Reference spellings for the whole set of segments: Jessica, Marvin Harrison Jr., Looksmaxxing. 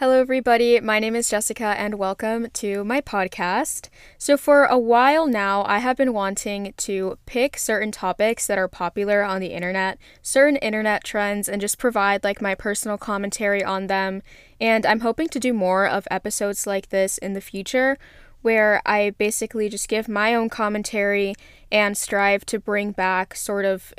Hello everybody, my name is Jessica and welcome to my podcast. So for a while now, I have been wanting to pick certain topics that are popular on the internet, certain internet trends, and just provide like my personal commentary on them. And I'm hoping to do more of episodes like this in the future, where I basically just give my own commentary and strive to bring back sort of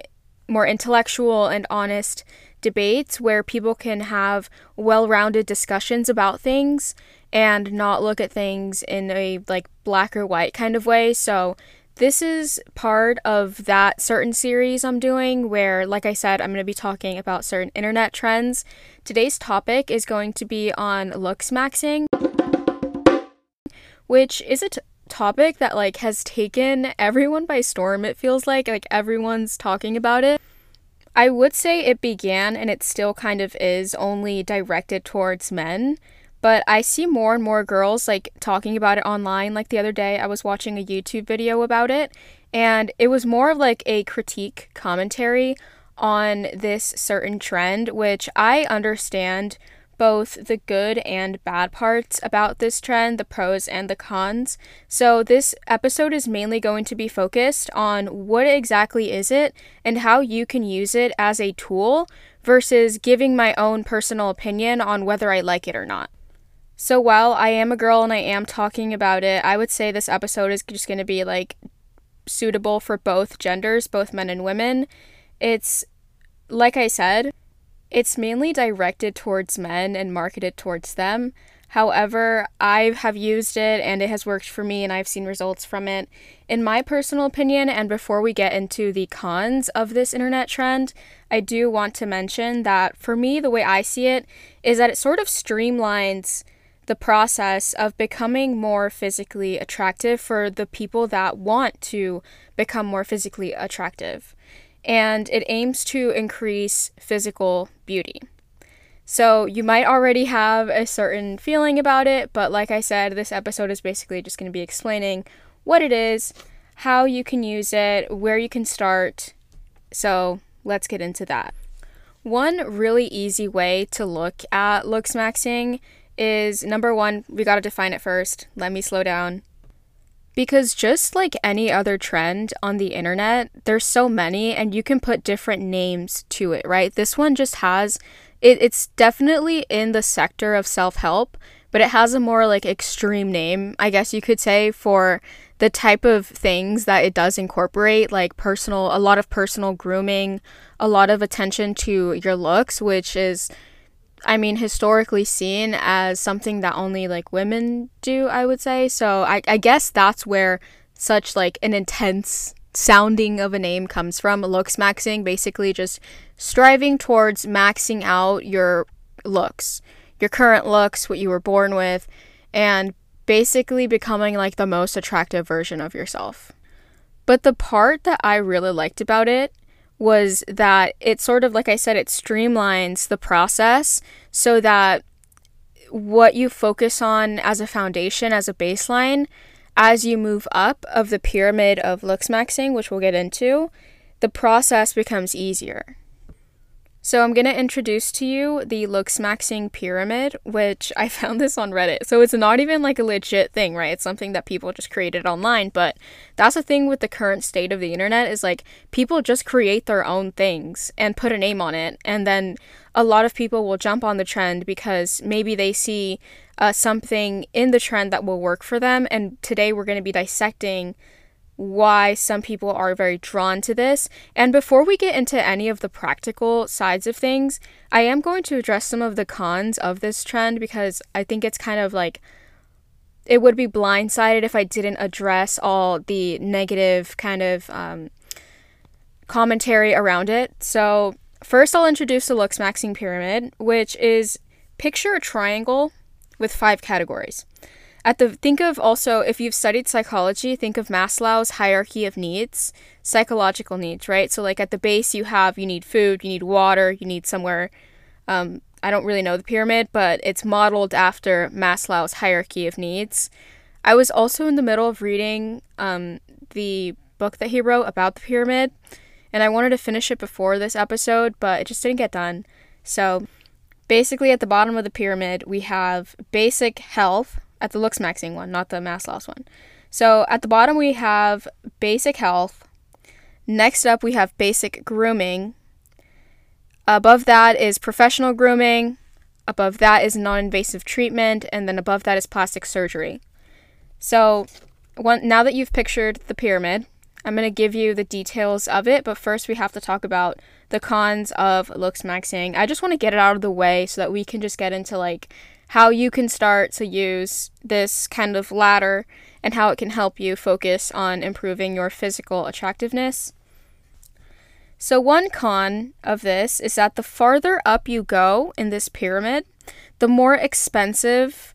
more intellectual and honest debates where people can have well-rounded discussions about things and not look at things in a like black or white kind of way. So this is part of that certain series I'm doing where, like I said, I'm going to be talking about certain internet trends. Today's topic is going to be on Looksmaxxing, which is a topic that like has taken everyone by storm. It feels like everyone's talking about it. I would say it began, and it still kind of is, only directed towards men, but I see more and more girls like talking about it online. Like the other day I was watching a YouTube video about it, and it was more of like a critique commentary on this certain trend, which I understand both the good and bad parts about this trend, the pros and the cons. So this episode is mainly going to be focused on what exactly is it and how you can use it as a tool versus giving my own personal opinion on whether I like it or not. So while I am a girl and I am talking about it, I would say this episode is just going to be like suitable for both genders, both men and women. It's, like I said, it's mainly directed towards men and marketed towards them. However, I have used it and it has worked for me and I've seen results from it. In my personal opinion, and before we get into the cons of this internet trend, I do want to mention that for me, the way I see it is that it sort of streamlines the process of becoming more physically attractive for the people that want to become more physically attractive. And it aims to increase physical beauty. So you might already have a certain feeling about it, but like I said, this episode is basically just going to be explaining what it is, how you can use it, where you can start. So let's get into that. One really easy way to look at Looksmaxxing is, number one, we got to define it first. Let me slow down. Because just like any other trend on the internet, there's so many and you can put different names to it, right? This one just has, it's definitely in the sector of self-help, but it has a more like extreme name, I guess you could say, for the type of things that it does incorporate, like personal, a lot of personal grooming, a lot of attention to your looks, which is, I mean, historically seen as something that only like women do, I would say. So I guess that's where such like an intense sounding of a name comes from. Looksmaxxing, basically just striving towards maxing out your looks, your current looks, what you were born with, and basically becoming like the most attractive version of yourself. But the part that I really liked about it was that it sort of, like I said, it streamlines the process so that what you focus on as a foundation, as a baseline, as you move up of the pyramid of Looksmaxxing, which we'll get into, the process becomes easier. So I'm going to introduce to you the Looksmaxxing pyramid, which I found this on Reddit. So it's not even like a legit thing, right? It's something that people just created online, but that's the thing with the current state of the internet is like people just create their own things and put a name on it. And then a lot of people will jump on the trend because maybe they see something in the trend that will work for them. And today we're going to be dissecting why some people are very drawn to this. And before we get into any of the practical sides of things, I am going to address some of the cons of this trend because I think it's kind of like, it would be blindsided if I didn't address all the negative kind of commentary around it. So first I'll introduce the Looksmaxxing pyramid, which is picture a triangle with 5 categories. Think of also, if you've studied psychology, think of Maslow's hierarchy of needs, psychological needs, right? So like at the base you need food, you need water, you need somewhere, I don't really know the pyramid, but it's modeled after Maslow's hierarchy of needs. I was also in the middle of reading the book that he wrote about the pyramid, and I wanted to finish it before this episode, but it just didn't get done. So Basically, at the bottom of the pyramid, we have basic health at the Looksmaxxing one, not the mass loss one. So at the bottom, we have basic health. Next up, we have basic grooming. Above that is professional grooming. Above that is non-invasive treatment. And then above that is plastic surgery. So now that you've pictured the pyramid, I'm going to give you the details of it, but first we have to talk about the cons of Looksmaxxing. I just want to get it out of the way so that we can just get into like how you can start to use this kind of ladder and how it can help you focus on improving your physical attractiveness. So one con of this is that the farther up you go in this pyramid, the more expensive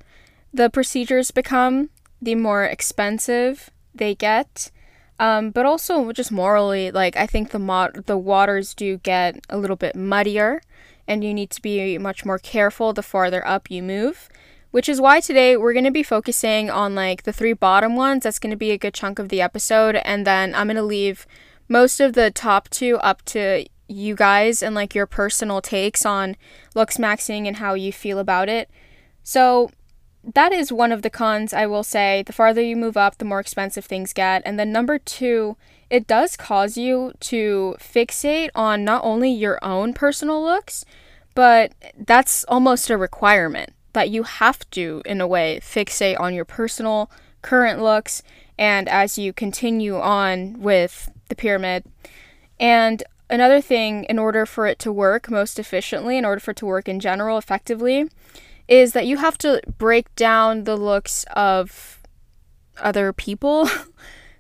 the procedures become, the more expensive they get. But also just morally, like I think the waters do get a little bit muddier and you need to be much more careful the farther up you move, which is why today we're going to be focusing on like the three bottom ones. That's going to be a good chunk of the episode. And then I'm going to leave most of the top two up to you guys and like your personal takes on Looksmaxxing and how you feel about it. So that is one of the cons, I will say. The farther you move up, the more expensive things get. And then number two, it does cause you to fixate on not only your own personal looks, but that's almost a requirement that you have to, in a way, fixate on your personal current looks and as you continue on with the pyramid. And another thing, in order for it to work most efficiently, in order for it to work in general effectively, is that you have to break down the looks of other people.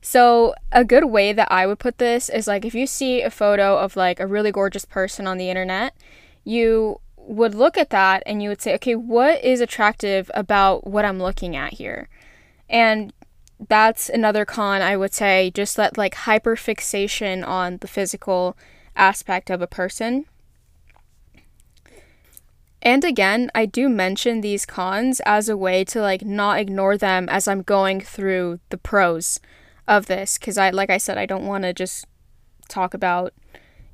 So a good way that I would put this is like if you see a photo of like a really gorgeous person on the internet, you would look at that and you would say, okay, what is attractive about what I'm looking at here? And that's another con, I would say, just that like hyperfixation on the physical aspect of a person. And again, I do mention these cons as a way to like not ignore them as I'm going through the pros of this, because I don't want to just talk about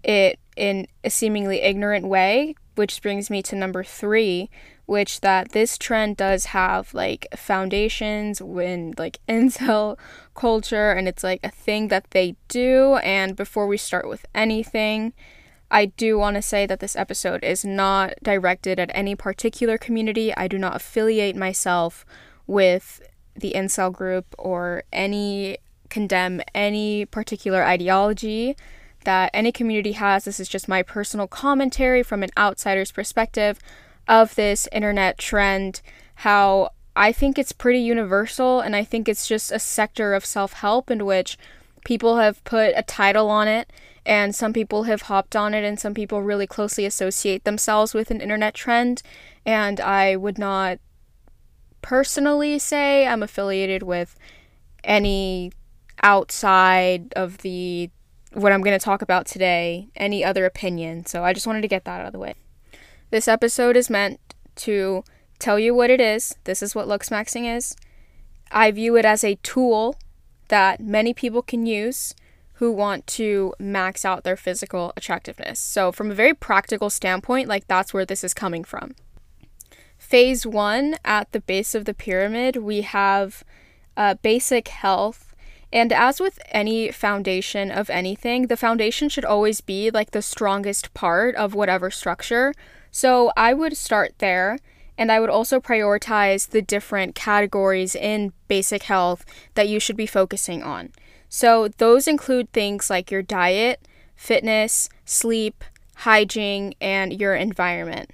it in a seemingly ignorant way, which brings me to number three, which that this trend does have like foundations in like incel culture, and it's like a thing that they do. And before we start with anything, I do want to say that this episode is not directed at any particular community. I do not affiliate myself with the incel group or condemn any particular ideology that any community has. This is just my personal commentary from an outsider's perspective of this internet trend, how I think it's pretty universal, and I think it's just a sector of self-help in which people have put a title on it, and some people have hopped on it, and some people really closely associate themselves with an internet trend. And I would not personally say I'm affiliated with any outside of what I'm going to talk about today, any other opinion. So I just wanted to get that out of the way. This episode is meant to tell you what it is. This is what Looksmaxxing is. I view it as a tool that many people can use who want to max out their physical attractiveness. So from a very practical standpoint, like that's where this is coming from. Phase one, at the base of the pyramid, we have basic health. And as with any foundation of anything, the foundation should always be like the strongest part of whatever structure. So I would start there. And I would also prioritize the different categories in basic health that you should be focusing on. So those include things like your diet, fitness, sleep, hygiene, and your environment.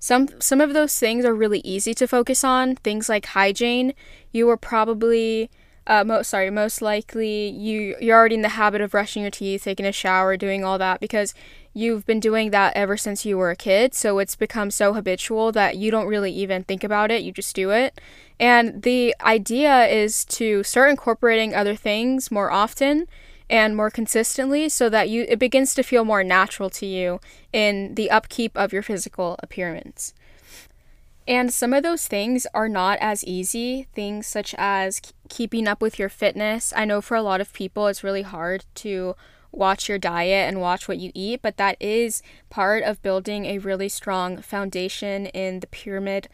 Some of those things are really easy to focus on. Things like hygiene, you are probably, most likely, you're already in the habit of brushing your teeth, taking a shower, doing all that, because you've been doing that ever since you were a kid. So it's become so habitual that you don't really even think about it. You just do it. And the idea is to start incorporating other things more often and more consistently so that it begins to feel more natural to you in the upkeep of your physical appearance. And some of those things are not as easy. Things such as keeping up with your fitness. I know for a lot of people, it's really hard to watch your diet and watch what you eat, but that is part of building a really strong foundation in the pyramid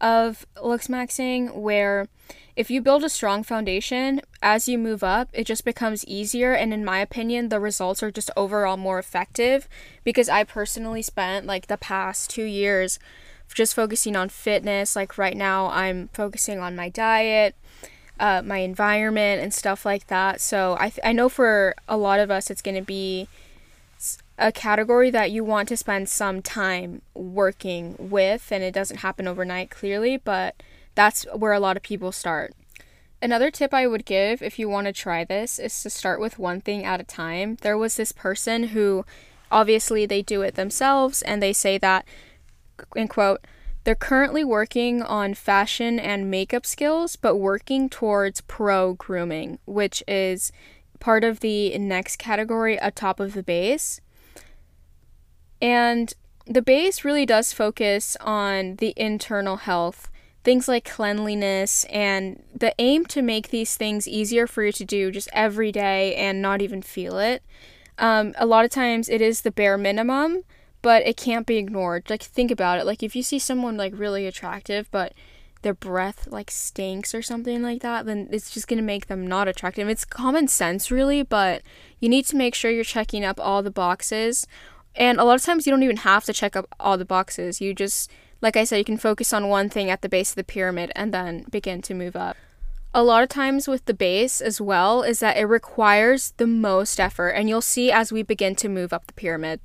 of looksmaxxing, where if you build a strong foundation, as you move up, it just becomes easier. And in my opinion, the results are just overall more effective, because I personally spent like the past 2 years just focusing on fitness. Like right now, I'm focusing on my diet, my environment and stuff like that. So I know for a lot of us, it's going to be a category that you want to spend some time working with, and it doesn't happen overnight clearly, but that's where a lot of people start. Another tip I would give if you want to try this is to start with one thing at a time. There was this person who, obviously they do it themselves, and they say that, in quote, they're currently working on fashion and makeup skills, but working towards pro grooming, which is part of the next category atop of the base. And the base really does focus on the internal health, things like cleanliness, and the aim to make these things easier for you to do just every day and not even feel it. A lot of times it is the bare minimum, but it can't be ignored. Like, think about it. Like, if you see someone like really attractive, but their breath like stinks or something like that, then it's just gonna make them not attractive. It's common sense really, but you need to make sure you're checking up all the boxes. And a lot of times you don't even have to check up all the boxes. You just, like I said, you can focus on one thing at the base of the pyramid and then begin to move up. A lot of times with the base as well is that it requires the most effort, and you'll see as we begin to move up the pyramid.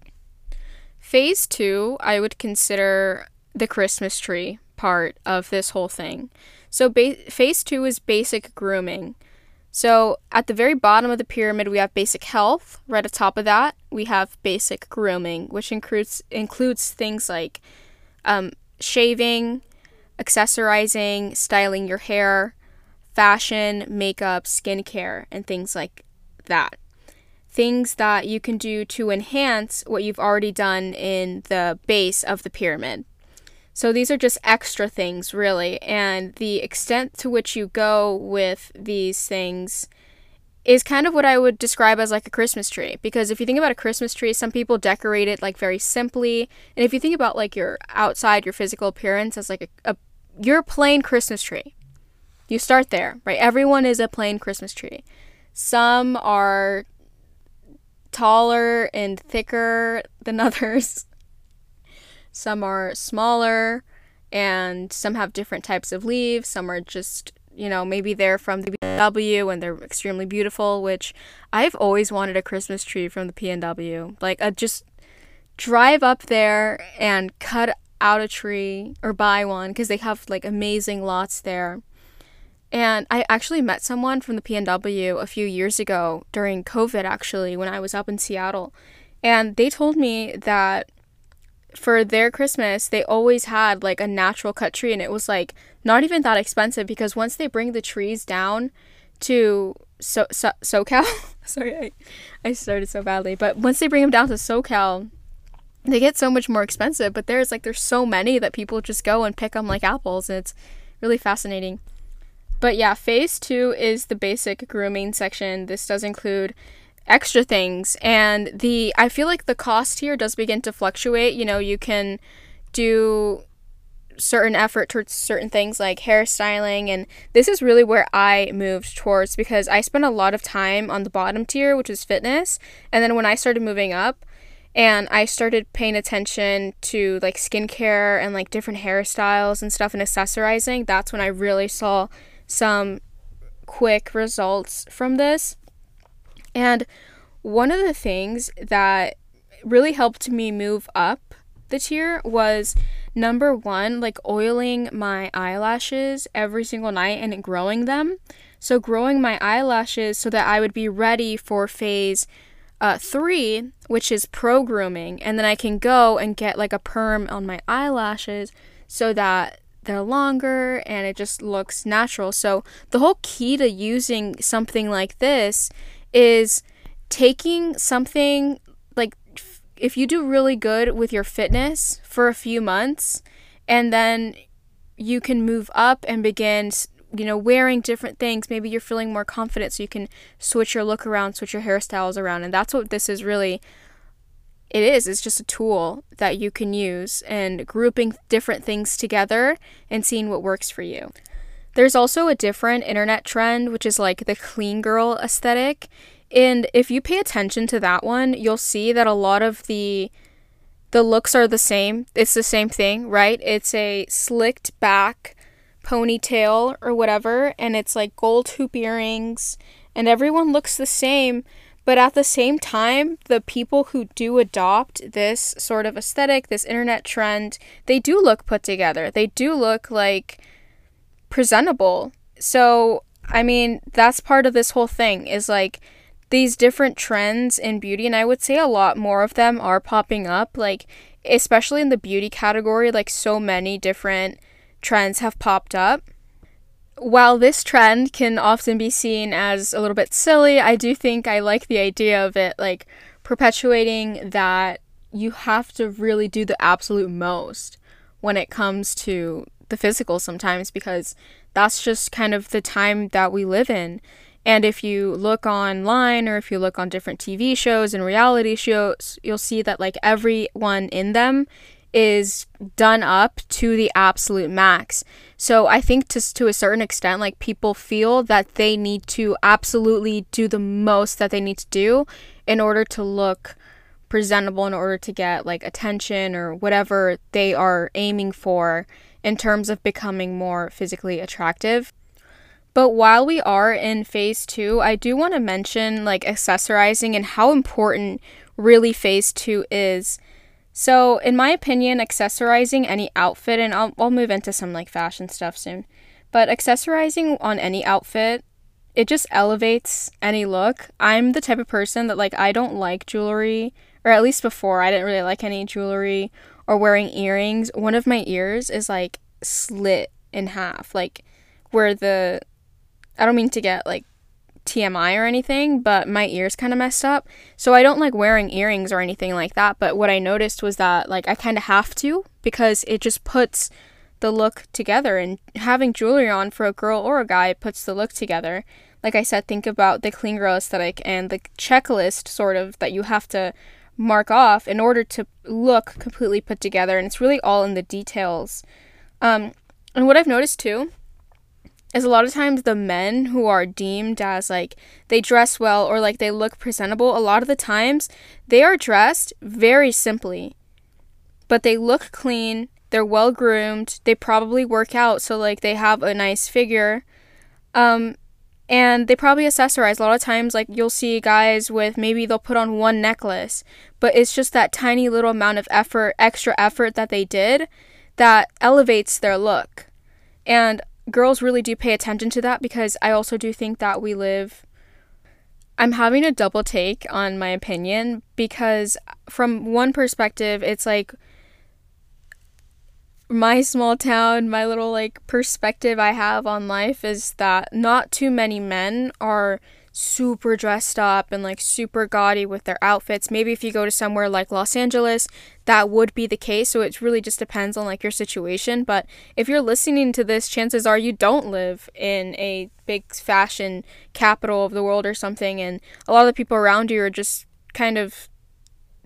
Phase 2, I would consider the Christmas tree part of this whole thing. So phase 2 is basic grooming. So at the very bottom of the pyramid, we have basic health. Right at the top of that, we have basic grooming, which includes things like shaving, accessorizing, styling your hair, fashion, makeup, skincare, and things like that. Things that you can do to enhance what you've already done in the base of the pyramid. So these are just extra things, really, and the extent to which you go with these things is kind of what I would describe as like a Christmas tree. Because if you think about a Christmas tree, some people decorate it like very simply, and if you think about like your outside, your physical appearance as like your plain Christmas tree, you start there, right? Everyone is a plain Christmas tree. Some are taller and thicker than others. Some are smaller, and some have different types of leaves. Some are just, you know, maybe they're from the PNW and they're extremely beautiful, which I've always wanted a Christmas tree from the PNW. Like, just drive up there and cut out a tree or buy one, because they have like amazing lots there. And I actually met someone from the PNW a few years ago during COVID, actually, when I was up in Seattle. And they told me that for their Christmas, they always had like a natural cut tree, and it was like not even that expensive, because once they bring the trees down to SoCal, sorry, I started so badly, but once they bring them down to SoCal, they get so much more expensive. But there's so many that people just go and pick them like apples, and it's really fascinating. But yeah, phase 2 is the basic grooming section. This does include extra things, and I feel like the cost here does begin to fluctuate. You know, you can do certain effort towards certain things like hairstyling, and this is really where I moved towards, because I spent a lot of time on the bottom tier, which is fitness, and then when I started moving up and I started paying attention to like skincare and like different hairstyles and stuff and accessorizing, that's when I really saw some quick results from this. And one of the things that really helped me move up the tier was, number one, like oiling my eyelashes every single night and growing them. So growing my eyelashes so that I would be ready for phase 3, which is pro grooming. And then I can go and get like a perm on my eyelashes so that they're longer and it just looks natural. So the whole key to using something like this is taking something like, if you do really good with your fitness for a few months, and then you can move up and begin you know, wearing different things. Maybe you're feeling more confident, so you can switch your look around, switch your hairstyles around. And that's what this is really. It is. It's just a tool that you can use, and grouping different things together and seeing what works for you. There's also a different internet trend, which is like the clean girl aesthetic. And if you pay attention to that one, you'll see that a lot of the looks are the same. It's the same thing, right? It's a slicked back ponytail or whatever, and it's like gold hoop earrings, and everyone looks the same. But at the same time, the people who do adopt this sort of aesthetic, this internet trend, they do look put together. They do look like presentable. So, I mean, that's part of this whole thing, is like these different trends in beauty. And I would say a lot more of them are popping up, like especially in the beauty category, like so many different trends have popped up. While this trend can often be seen as a little bit silly, I do think I like the idea of it, like perpetuating that you have to really do the absolute most when it comes to the physical sometimes, because that's just kind of the time that we live in. And if you look online, or if you look on different TV shows and reality shows, you'll see that like everyone in them is done up to the absolute max. So I think to a certain extent, like people feel that they need to absolutely do the most that they need to do in order to look presentable, in order to get like attention or whatever they are aiming for in terms of becoming more physically attractive. But while we are in phase 2, I do want to mention like accessorizing and how important really phase 2 is. So in my opinion, accessorizing any outfit, and I'll move into some like fashion stuff soon, but accessorizing on any outfit, it just elevates any look. I'm the type of person that like, I don't like jewelry, or at least before I didn't really like any jewelry or wearing earrings. One of my ears is like slit in half, like where the, I don't mean to get like TMI or anything, but my ears kind of messed up, so I don't like wearing earrings or anything like that. But what I noticed was that like I kind of have to, because it just puts the look together, and having jewelry on for a girl or a guy puts the look together. Like I said, think about the clean girl aesthetic and the checklist sort of that you have to mark off in order to look completely put together, and it's really all in the details. And what I've noticed too is a lot of times the men who are deemed as like they dress well or like they look presentable, a lot of the times they are dressed very simply, but they look clean, they're well groomed, they probably work out, so like they have a nice figure, and they probably accessorize. A lot of times like you'll see guys with, maybe they'll put on one necklace, but it's just that tiny little amount of effort, extra effort that they did that elevates their look. And girls really do pay attention to that, because I also do think that we live... I'm having a double take on my opinion, because from one perspective, it's like my small town, my little like perspective I have on life is that not too many men are super dressed up and like super gaudy with their outfits. Maybe if you go to somewhere like Los Angeles, that would be the case. So it really just depends on like your situation. But if you're listening to this, chances are you don't live in a big fashion capital of the world or something, and a lot of the people around you are just kind of,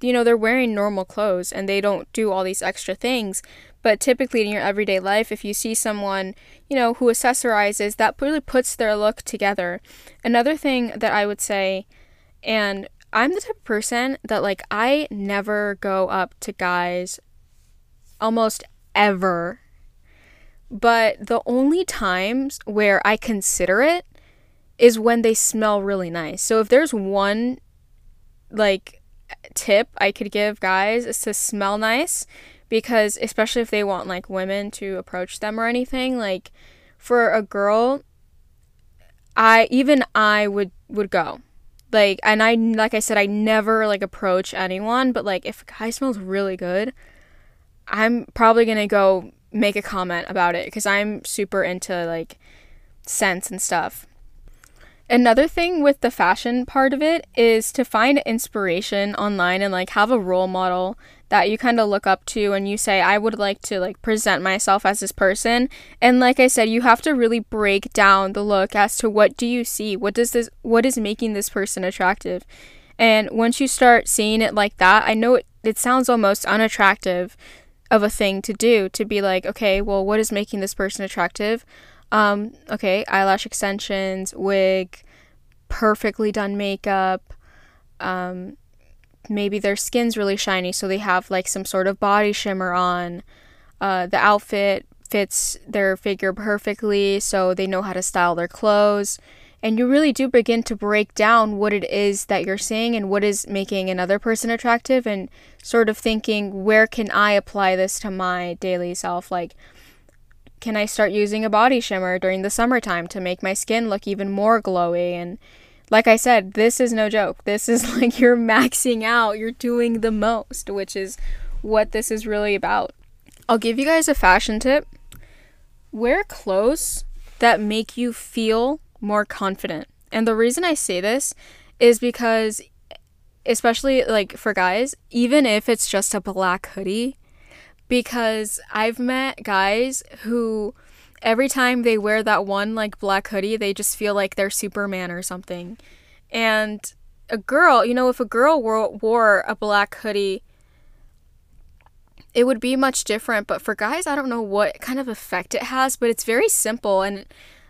you know, they're wearing normal clothes and they don't do all these extra things. But typically in your everyday life, if you see someone, you know, who accessorizes, that really puts their look together. Another thing that I would say, and I'm the type of person that like I never go up to guys almost ever. But the only times where I consider it is when they smell really nice. So if there's one like tip I could give guys, is to smell nice. Because especially if they want like women to approach them or anything, like for a girl, I would go like, and I, like I said, I never like approach anyone, but like if a guy smells really good, I'm probably gonna go make a comment about it, because I'm super into like scents and stuff. Another thing with the fashion part of it is to find inspiration online and like have a role model that you kind of look up to and you say, I would like to like present myself as this person. And like I said, you have to really break down the look as to what do you see? What is making this person attractive? And once you start seeing it like that, I know it sounds almost unattractive of a thing to do, to be like, okay, well, what is making this person attractive? Okay, eyelash extensions, wig, perfectly done makeup, maybe their skin's really shiny, so they have like some sort of body shimmer on, the outfit fits their figure perfectly, so they know how to style their clothes. And you really do begin to break down what it is that you're seeing and what is making another person attractive, and sort of thinking, where can I apply this to my daily self? Like, can I start using a body shimmer during the summertime to make my skin look even more glowy? And like I said, this is no joke. This is like you're maxing out. You're doing the most, which is what this is really about. I'll give you guys a fashion tip. Wear clothes that make you feel more confident. And the reason I say this is because, especially like for guys, even if it's just a black hoodie, because I've met guys who every time they wear that one like black hoodie, they just feel like they're Superman or something. And a girl, you know, if a girl wore a black hoodie, it would be much different. But for guys, I don't know what kind of effect it has, but it's very simple, and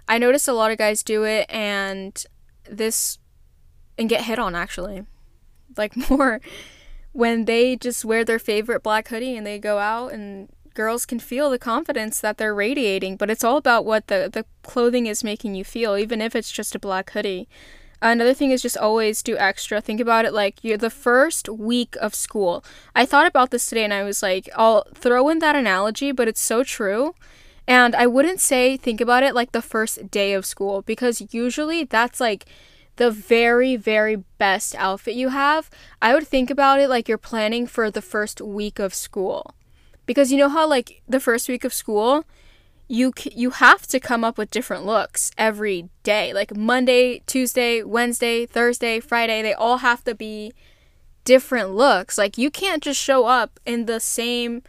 I noticed a lot of guys do it and get hit on, actually, like more when they just wear their favorite black hoodie and they go out, and girls can feel the confidence that they're radiating. But it's all about what the clothing is making you feel, even if it's just a black hoodie. Another thing is just always do extra. Think about it like you're the first week of school. I thought about this today and I was like, I'll throw in that analogy, but it's so true. And I wouldn't say think about it like the first day of school, because usually that's like the very, very best outfit you have. I would think about it like you're planning for the first week of school, because you know how like the first week of school, you have to come up with different looks every day. Like Monday, Tuesday, Wednesday, Thursday, Friday, they all have to be different looks. Like you can't just show up in the same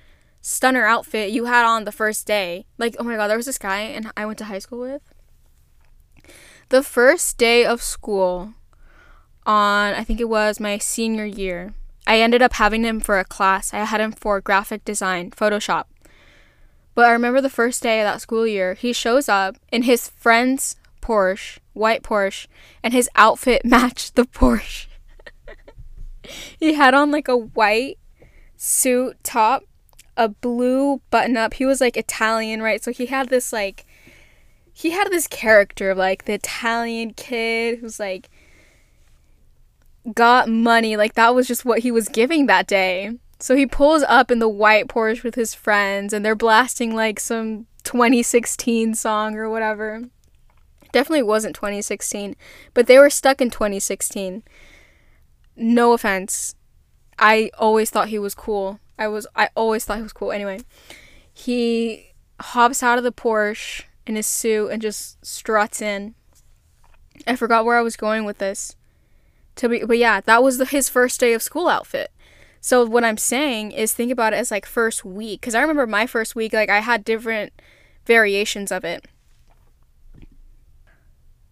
stunner outfit you had on the first day. Like, oh my god, there was this guy and I went to high school with. The first day of school on, I think it was my senior year, I ended up having him for a class. I had him for graphic design, Photoshop. But I remember the first day of that school year, he shows up in his friend's Porsche, white Porsche, and his outfit matched the Porsche. He had on like a white suit top, a blue button up. He was like Italian, right? So he had this character of like the Italian kid who's like got money. Like that was just what he was giving that day. So he pulls up in the white Porsche with his friends and they're blasting like some 2016 song or whatever. Definitely wasn't 2016, but they were stuck in 2016. No offense. I always thought he was cool. I always thought he was cool. Anyway, he hops out of the Porsche in his suit and just struts in. I forgot where I was going with this. But yeah, that was his first day of school outfit. So what I'm saying is think about it as like first week. Because I remember my first week, like I had different variations of it.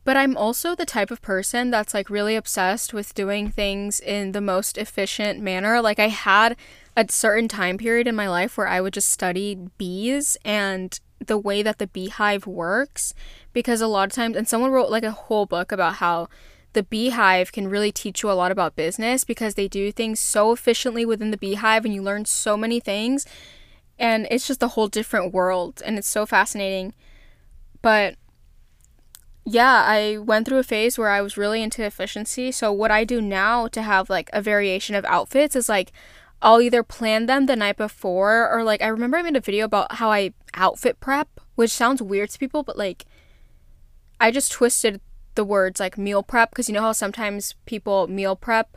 But I'm also the type of person that's like really obsessed with doing things in the most efficient manner. Like I had a certain time period in my life where I would just study bees and the way that the beehive works, because a lot of times, and someone wrote like a whole book about how the beehive can really teach you a lot about business, because they do things so efficiently within the beehive and you learn so many things, and it's just a whole different world and it's so fascinating. But yeah, I went through a phase where I was really into efficiency. So what I do now to have like a variation of outfits is like I'll either plan them the night before, or like I remember I made a video about how I outfit prep, which sounds weird to people, but like I just twisted the words like meal prep, because you know how sometimes people meal prep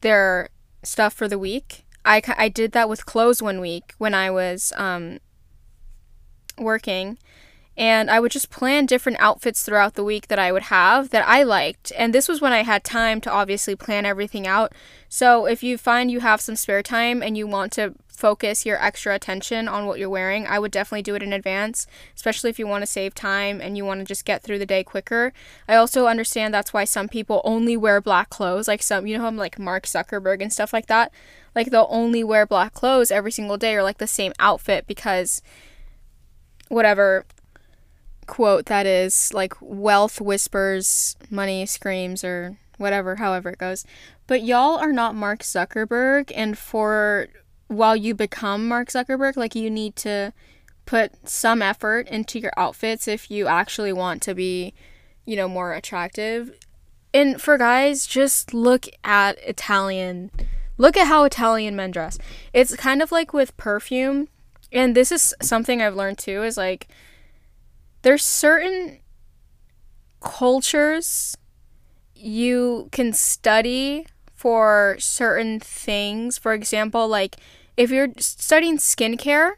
their stuff for the week. I did that with clothes one week when I was working. And I would just plan different outfits throughout the week that I would have that I liked. And this was when I had time to obviously plan everything out. So if you find you have some spare time and you want to focus your extra attention on what you're wearing, I would definitely do it in advance, especially if you want to save time and you want to just get through the day quicker. I also understand that's why some people only wear black clothes, like some, you know, I'm like Mark Zuckerberg and stuff like that. Like they'll only wear black clothes every single day or like the same outfit because whatever quote that is, like wealth whispers, money screams, or whatever, however it goes. But y'all are not Mark Zuckerberg, and for while you become Mark Zuckerberg, like you need to put some effort into your outfits if you actually want to be, you know, more attractive. And for guys, just look at how Italian men dress. It's kind of like with perfume, and this is something I've learned too, is like there's certain cultures you can study for certain things. For example, like if you're studying skincare,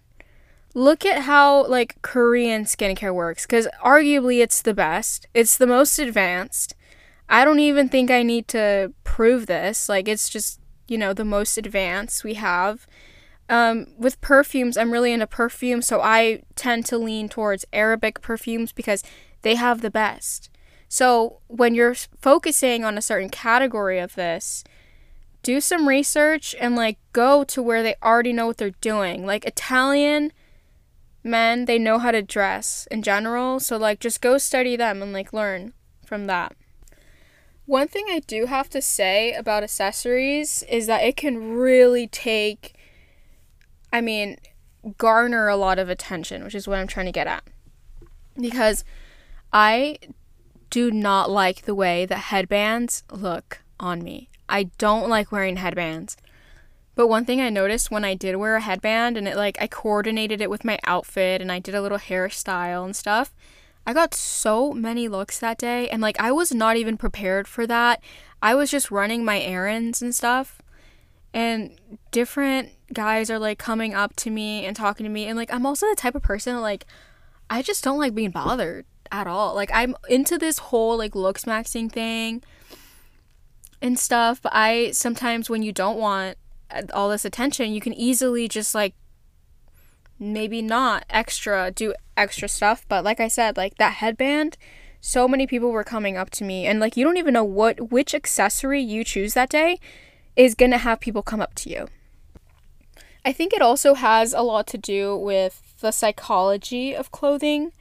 look at how like Korean skincare works, because arguably it's the best. It's the most advanced. I don't even think I need to prove this. Like it's just, you know, the most advanced we have. With perfumes, I'm really into perfume, so I tend to lean towards Arabic perfumes because they have the best. So when you're focusing on a certain category of this, do some research and like go to where they already know what they're doing. Like Italian men, they know how to dress in general, so like just go study them and like learn from that. One thing I do have to say about accessories is that it can really garner a lot of attention, which is what I'm trying to get at. Because I do not like the way that headbands look on me. I don't like wearing headbands. But one thing I noticed when I did wear a headband, and it like I coordinated it with my outfit and I did a little hairstyle and stuff, I got so many looks that day, and like I was not even prepared for that. I was just running my errands and stuff, and different guys are like coming up to me and talking to me, and like I'm also the type of person like I just don't like being bothered at all. Like I'm into this whole like Looksmaxxing thing and stuff, but I sometimes when you don't want all this attention, you can easily just like maybe not do extra stuff. But like I said, like that headband, so many people were coming up to me, and like you don't even know which accessory you choose that day is gonna have people come up to you. I think it also has a lot to do with the psychology of clothing,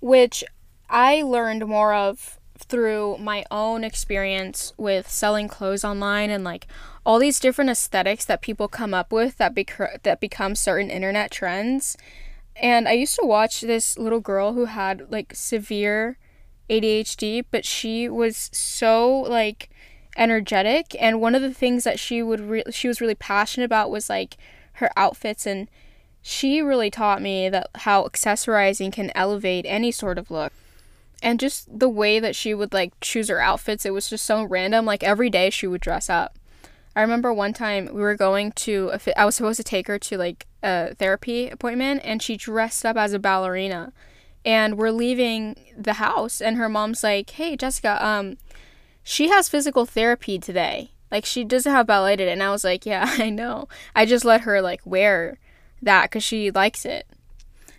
which I learned more of through my own experience with selling clothes online, and like all these different aesthetics that people come up with that become certain internet trends. And I used to watch this little girl who had like severe ADHD, but she was so like energetic, and one of the things that she was really passionate about was like her outfits, and she really taught me that how accessorizing can elevate any sort of look. And just the way that she would like choose her outfits, it was just so random. Like every day she would dress up. I remember one time we were going to I was supposed to take her to like a therapy appointment, and she dressed up as a ballerina, and we're leaving the house, and her mom's like, hey Jessica, she has physical therapy today. Like, she doesn't have ballet today. And I was like, yeah, I know. I just let her, like, wear that because she likes it.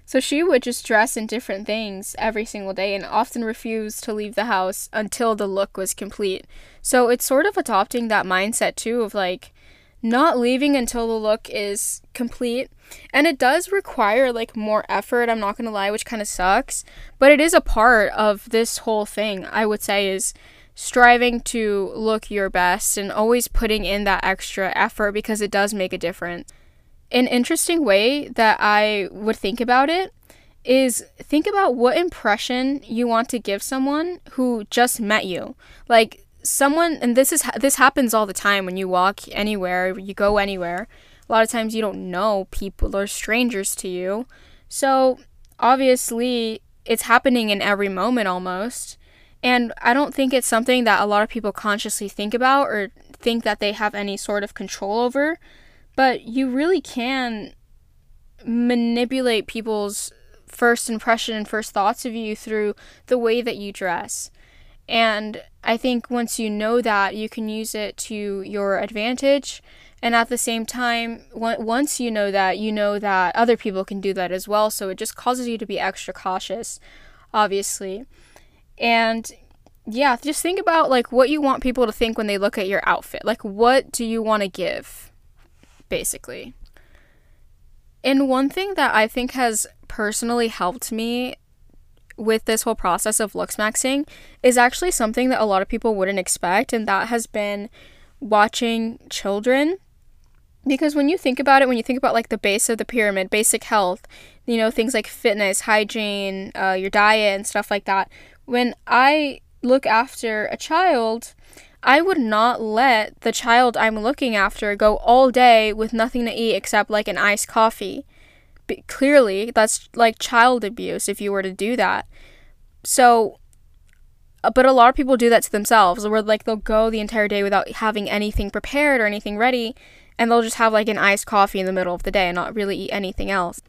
So she would just dress in different things every single day, and often refuse to leave the house until the look was complete. So it's sort of adopting that mindset, too, of, like, not leaving until the look is complete. And it does require, like, more effort, I'm not going to lie, which kind of sucks. But it is a part of this whole thing, I would say, is striving to look your best and always putting in that extra effort, because it does make a difference. An interesting way that I would think about it is think about what impression you want to give someone who just met you. Like someone, and this happens all the time when you walk anywhere, you go anywhere. A lot of times you don't know people or strangers to you. So obviously it's happening in every moment almost. And I don't think it's something that a lot of people consciously think about or think that they have any sort of control over. But you really can manipulate people's first impression and first thoughts of you through the way that you dress. And I think once you know that, you can use it to your advantage. And at the same time, once you know that other people can do that as well. So it just causes you to be extra cautious, obviously. And yeah, just think about like what you want people to think when they look at your outfit. Like, what do you want to give, basically? And one thing that I think has personally helped me with this whole process of looksmaxxing is actually something that a lot of people wouldn't expect, and that has been watching children. Because when you think about it, when you think about like the base of the pyramid, basic health, you know, things like fitness, hygiene, your diet and stuff like that, when I look after a child, I would not let the child I'm looking after go all day with nothing to eat except like an iced coffee. But clearly, that's like child abuse if you were to do that. So, but a lot of people do that to themselves, where like they'll go the entire day without having anything prepared or anything ready, and they'll just have like an iced coffee in the middle of the day and not really eat anything else.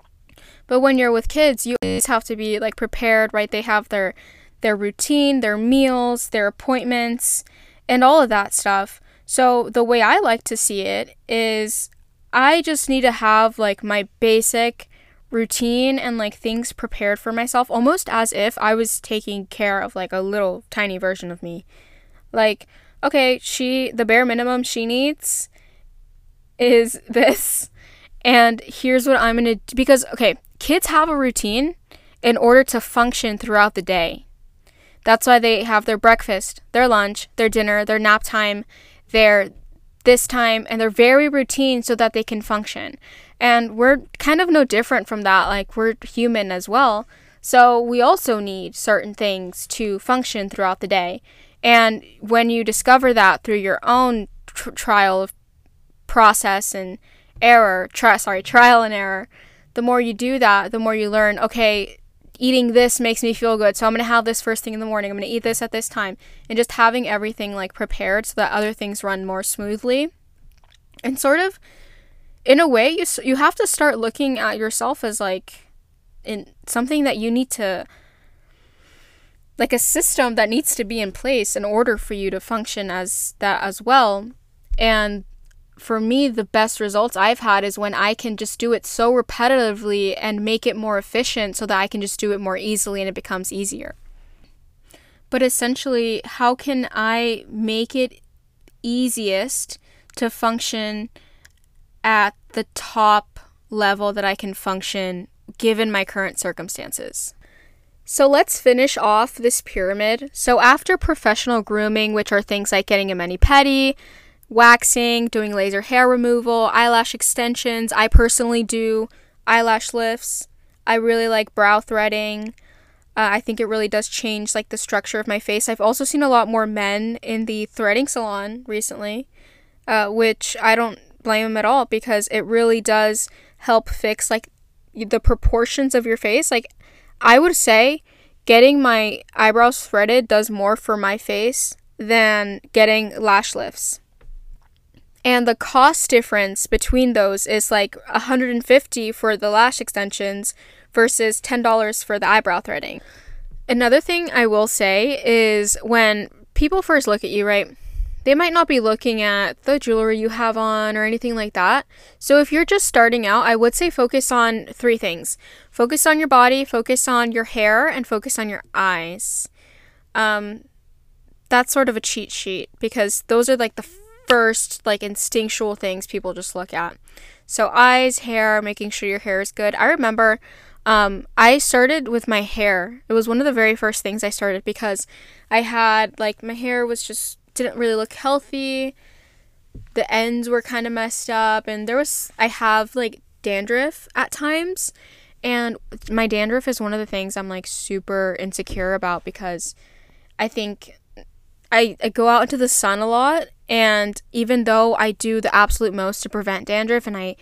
But when you're with kids, you always have to be like prepared, right? They have their routine, their meals, their appointments, and all of that stuff. So the way I like to see it is, I just need to have like my basic routine and like things prepared for myself, almost as if I was taking care of like a little tiny version of me. Like, okay, the bare minimum she needs is this, and here's what I'm gonna do. Because, okay, kids have a routine in order to function throughout the day. That's why they have their breakfast, their lunch, their dinner, their nap time, their this time, and they're very routine so that they can function. And we're kind of no different from that. Like, we're human as well, so we also need certain things to function throughout the day. And when you discover that through your own trial of process and error, trial and error, the more you do that, the more you learn, okay, eating this makes me feel good, so I'm going to have this first thing in the morning. I'm going to eat this at this time. And just having everything like prepared so that other things run more smoothly. And sort of, in a way, you have to start looking at yourself as like in something that you need to, like a system that needs to be in place in order for you to function as that as well. And for me, the best results I've had is when I can just do it so repetitively and make it more efficient so that I can just do it more easily and it becomes easier. But essentially, how can I make it easiest to function at the top level that I can function given my current circumstances? So let's finish off this pyramid. So after professional grooming, which are things like getting a mani-pedi, waxing, doing laser hair removal, eyelash extensions. I personally do eyelash lifts. I really like brow threading. I think it really does change like the structure of my face. I've also seen a lot more men in the threading salon recently, which I don't blame them at all, because it really does help fix like the proportions of your face. Like, I would say getting my eyebrows threaded does more for my face than getting lash lifts. And the cost difference between those is like $150 for the lash extensions versus $10 for the eyebrow threading. Another thing I will say is, when people first look at you, right, they might not be looking at the jewelry you have on or anything like that. So if you're just starting out, I would say focus on three things. Focus on your body, focus on your hair, and focus on your eyes. That's sort of a cheat sheet, because those are like the first like instinctual things people just look at. So eyes, hair, making sure your hair is good. I remember I started with my hair. It was one of the very first things I started, because I had like my hair was just didn't really look healthy. The ends were kind of messed up, and I have like dandruff at times, and my dandruff is one of the things I'm like super insecure about, because I think I go out into the sun a lot, and even though I do the absolute most to prevent dandruff, and I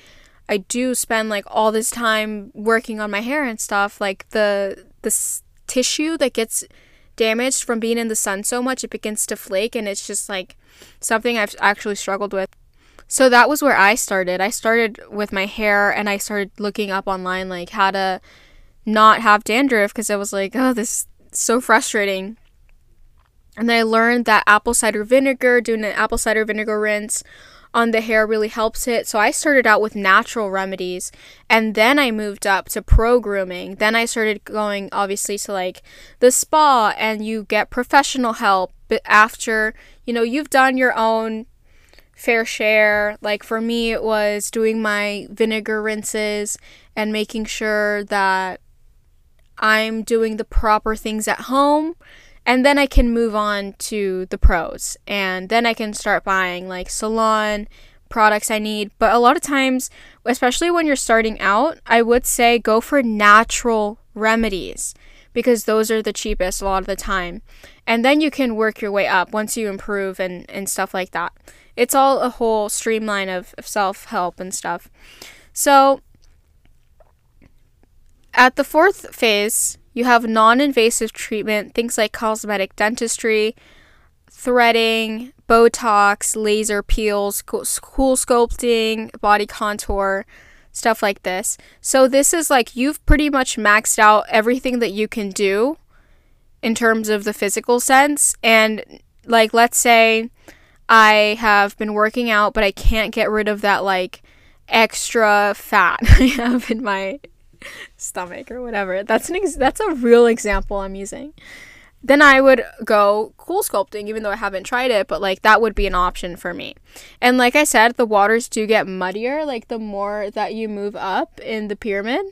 do spend like all this time working on my hair and stuff, like the tissue that gets damaged from being in the sun so much, it begins to flake, and it's just like something I've actually struggled with. So that was where I started. I started with my hair, and I started looking up online like how to not have dandruff because I was like, oh, this is so frustrating. And I learned that apple cider vinegar, doing an apple cider vinegar rinse on the hair really helps it. So I started out with natural remedies, and then I moved up to pro grooming. Then I started going obviously to like the spa, and you get professional help. But after, you know, you've done your own fair share, like for me it was doing my vinegar rinses and making sure that I'm doing the proper things at home. And then I can move on to the pros, and then I can start buying like salon products I need. But a lot of times, especially when you're starting out, I would say go for natural remedies because those are the cheapest a lot of the time. And then you can work your way up once you improve and stuff like that. It's all a whole streamline of self-help and stuff. So at the fourth phase, you have non-invasive treatment, things like cosmetic dentistry, threading, Botox, laser peels, cool sculpting, body contour, stuff like this. So this is like you've pretty much maxed out everything that you can do in terms of the physical sense. And like, let's say I have been working out, but I can't get rid of that like extra fat I have in my stomach or whatever. That's a real example I'm using. Then I would go cool sculpting, even though I haven't tried it, but like that would be an option for me. And like I said, the waters do get muddier like the more that you move up in the pyramid,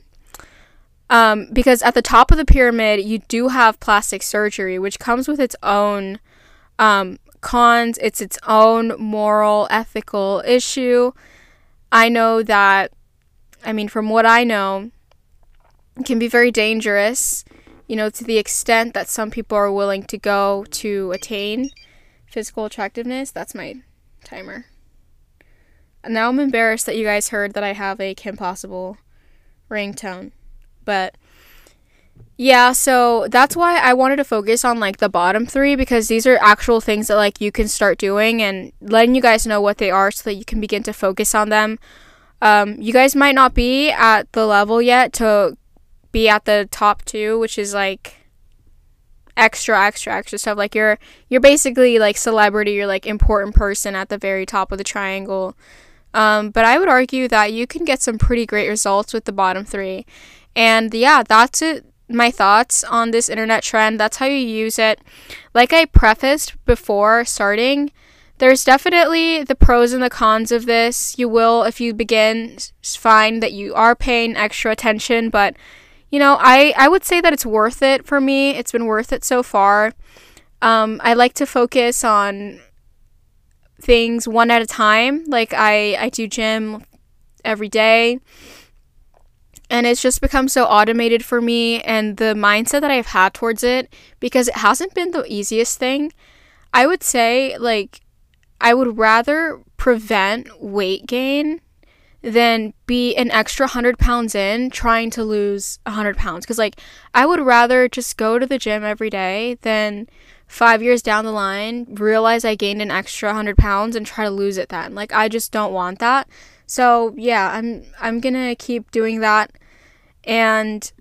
because at the top of the pyramid you do have plastic surgery, which comes with its own cons. It's its own moral, ethical issue. From what I know, it can be very dangerous, you know, to the extent that some people are willing to go to attain physical attractiveness. That's my timer. And now I'm embarrassed that you guys heard that I have a Kim Possible ringtone. But yeah, so that's why I wanted to focus on like the bottom three, because these are actual things that like you can start doing and letting you guys know what they are so that you can begin to focus on them. You guys might not be at the level yet to be at the top two, which is like extra stuff. Like you're basically like celebrity, you're like important person at the very top of the triangle. But I would argue that you can get some pretty great results with the bottom three. And yeah, that's it. My thoughts on this internet trend. That's how you use it. Like I prefaced before starting, there's definitely the pros and the cons of this. You will, if you begin, find that you are paying extra attention, but, you know, I would say that it's worth it for me. It's been worth it so far. I like to focus on things one at a time. Like, I do gym every day, and it's just become so automated for me, and the mindset that I've had towards it, because it hasn't been the easiest thing. I would say, like, I would rather prevent weight gain than be an extra 100 pounds in trying to lose 100 pounds. Because, like, I would rather just go to the gym every day than 5 years down the line realize I gained an extra 100 pounds and try to lose it then. Like, I just don't want that. So, yeah, I'm going to keep doing that. And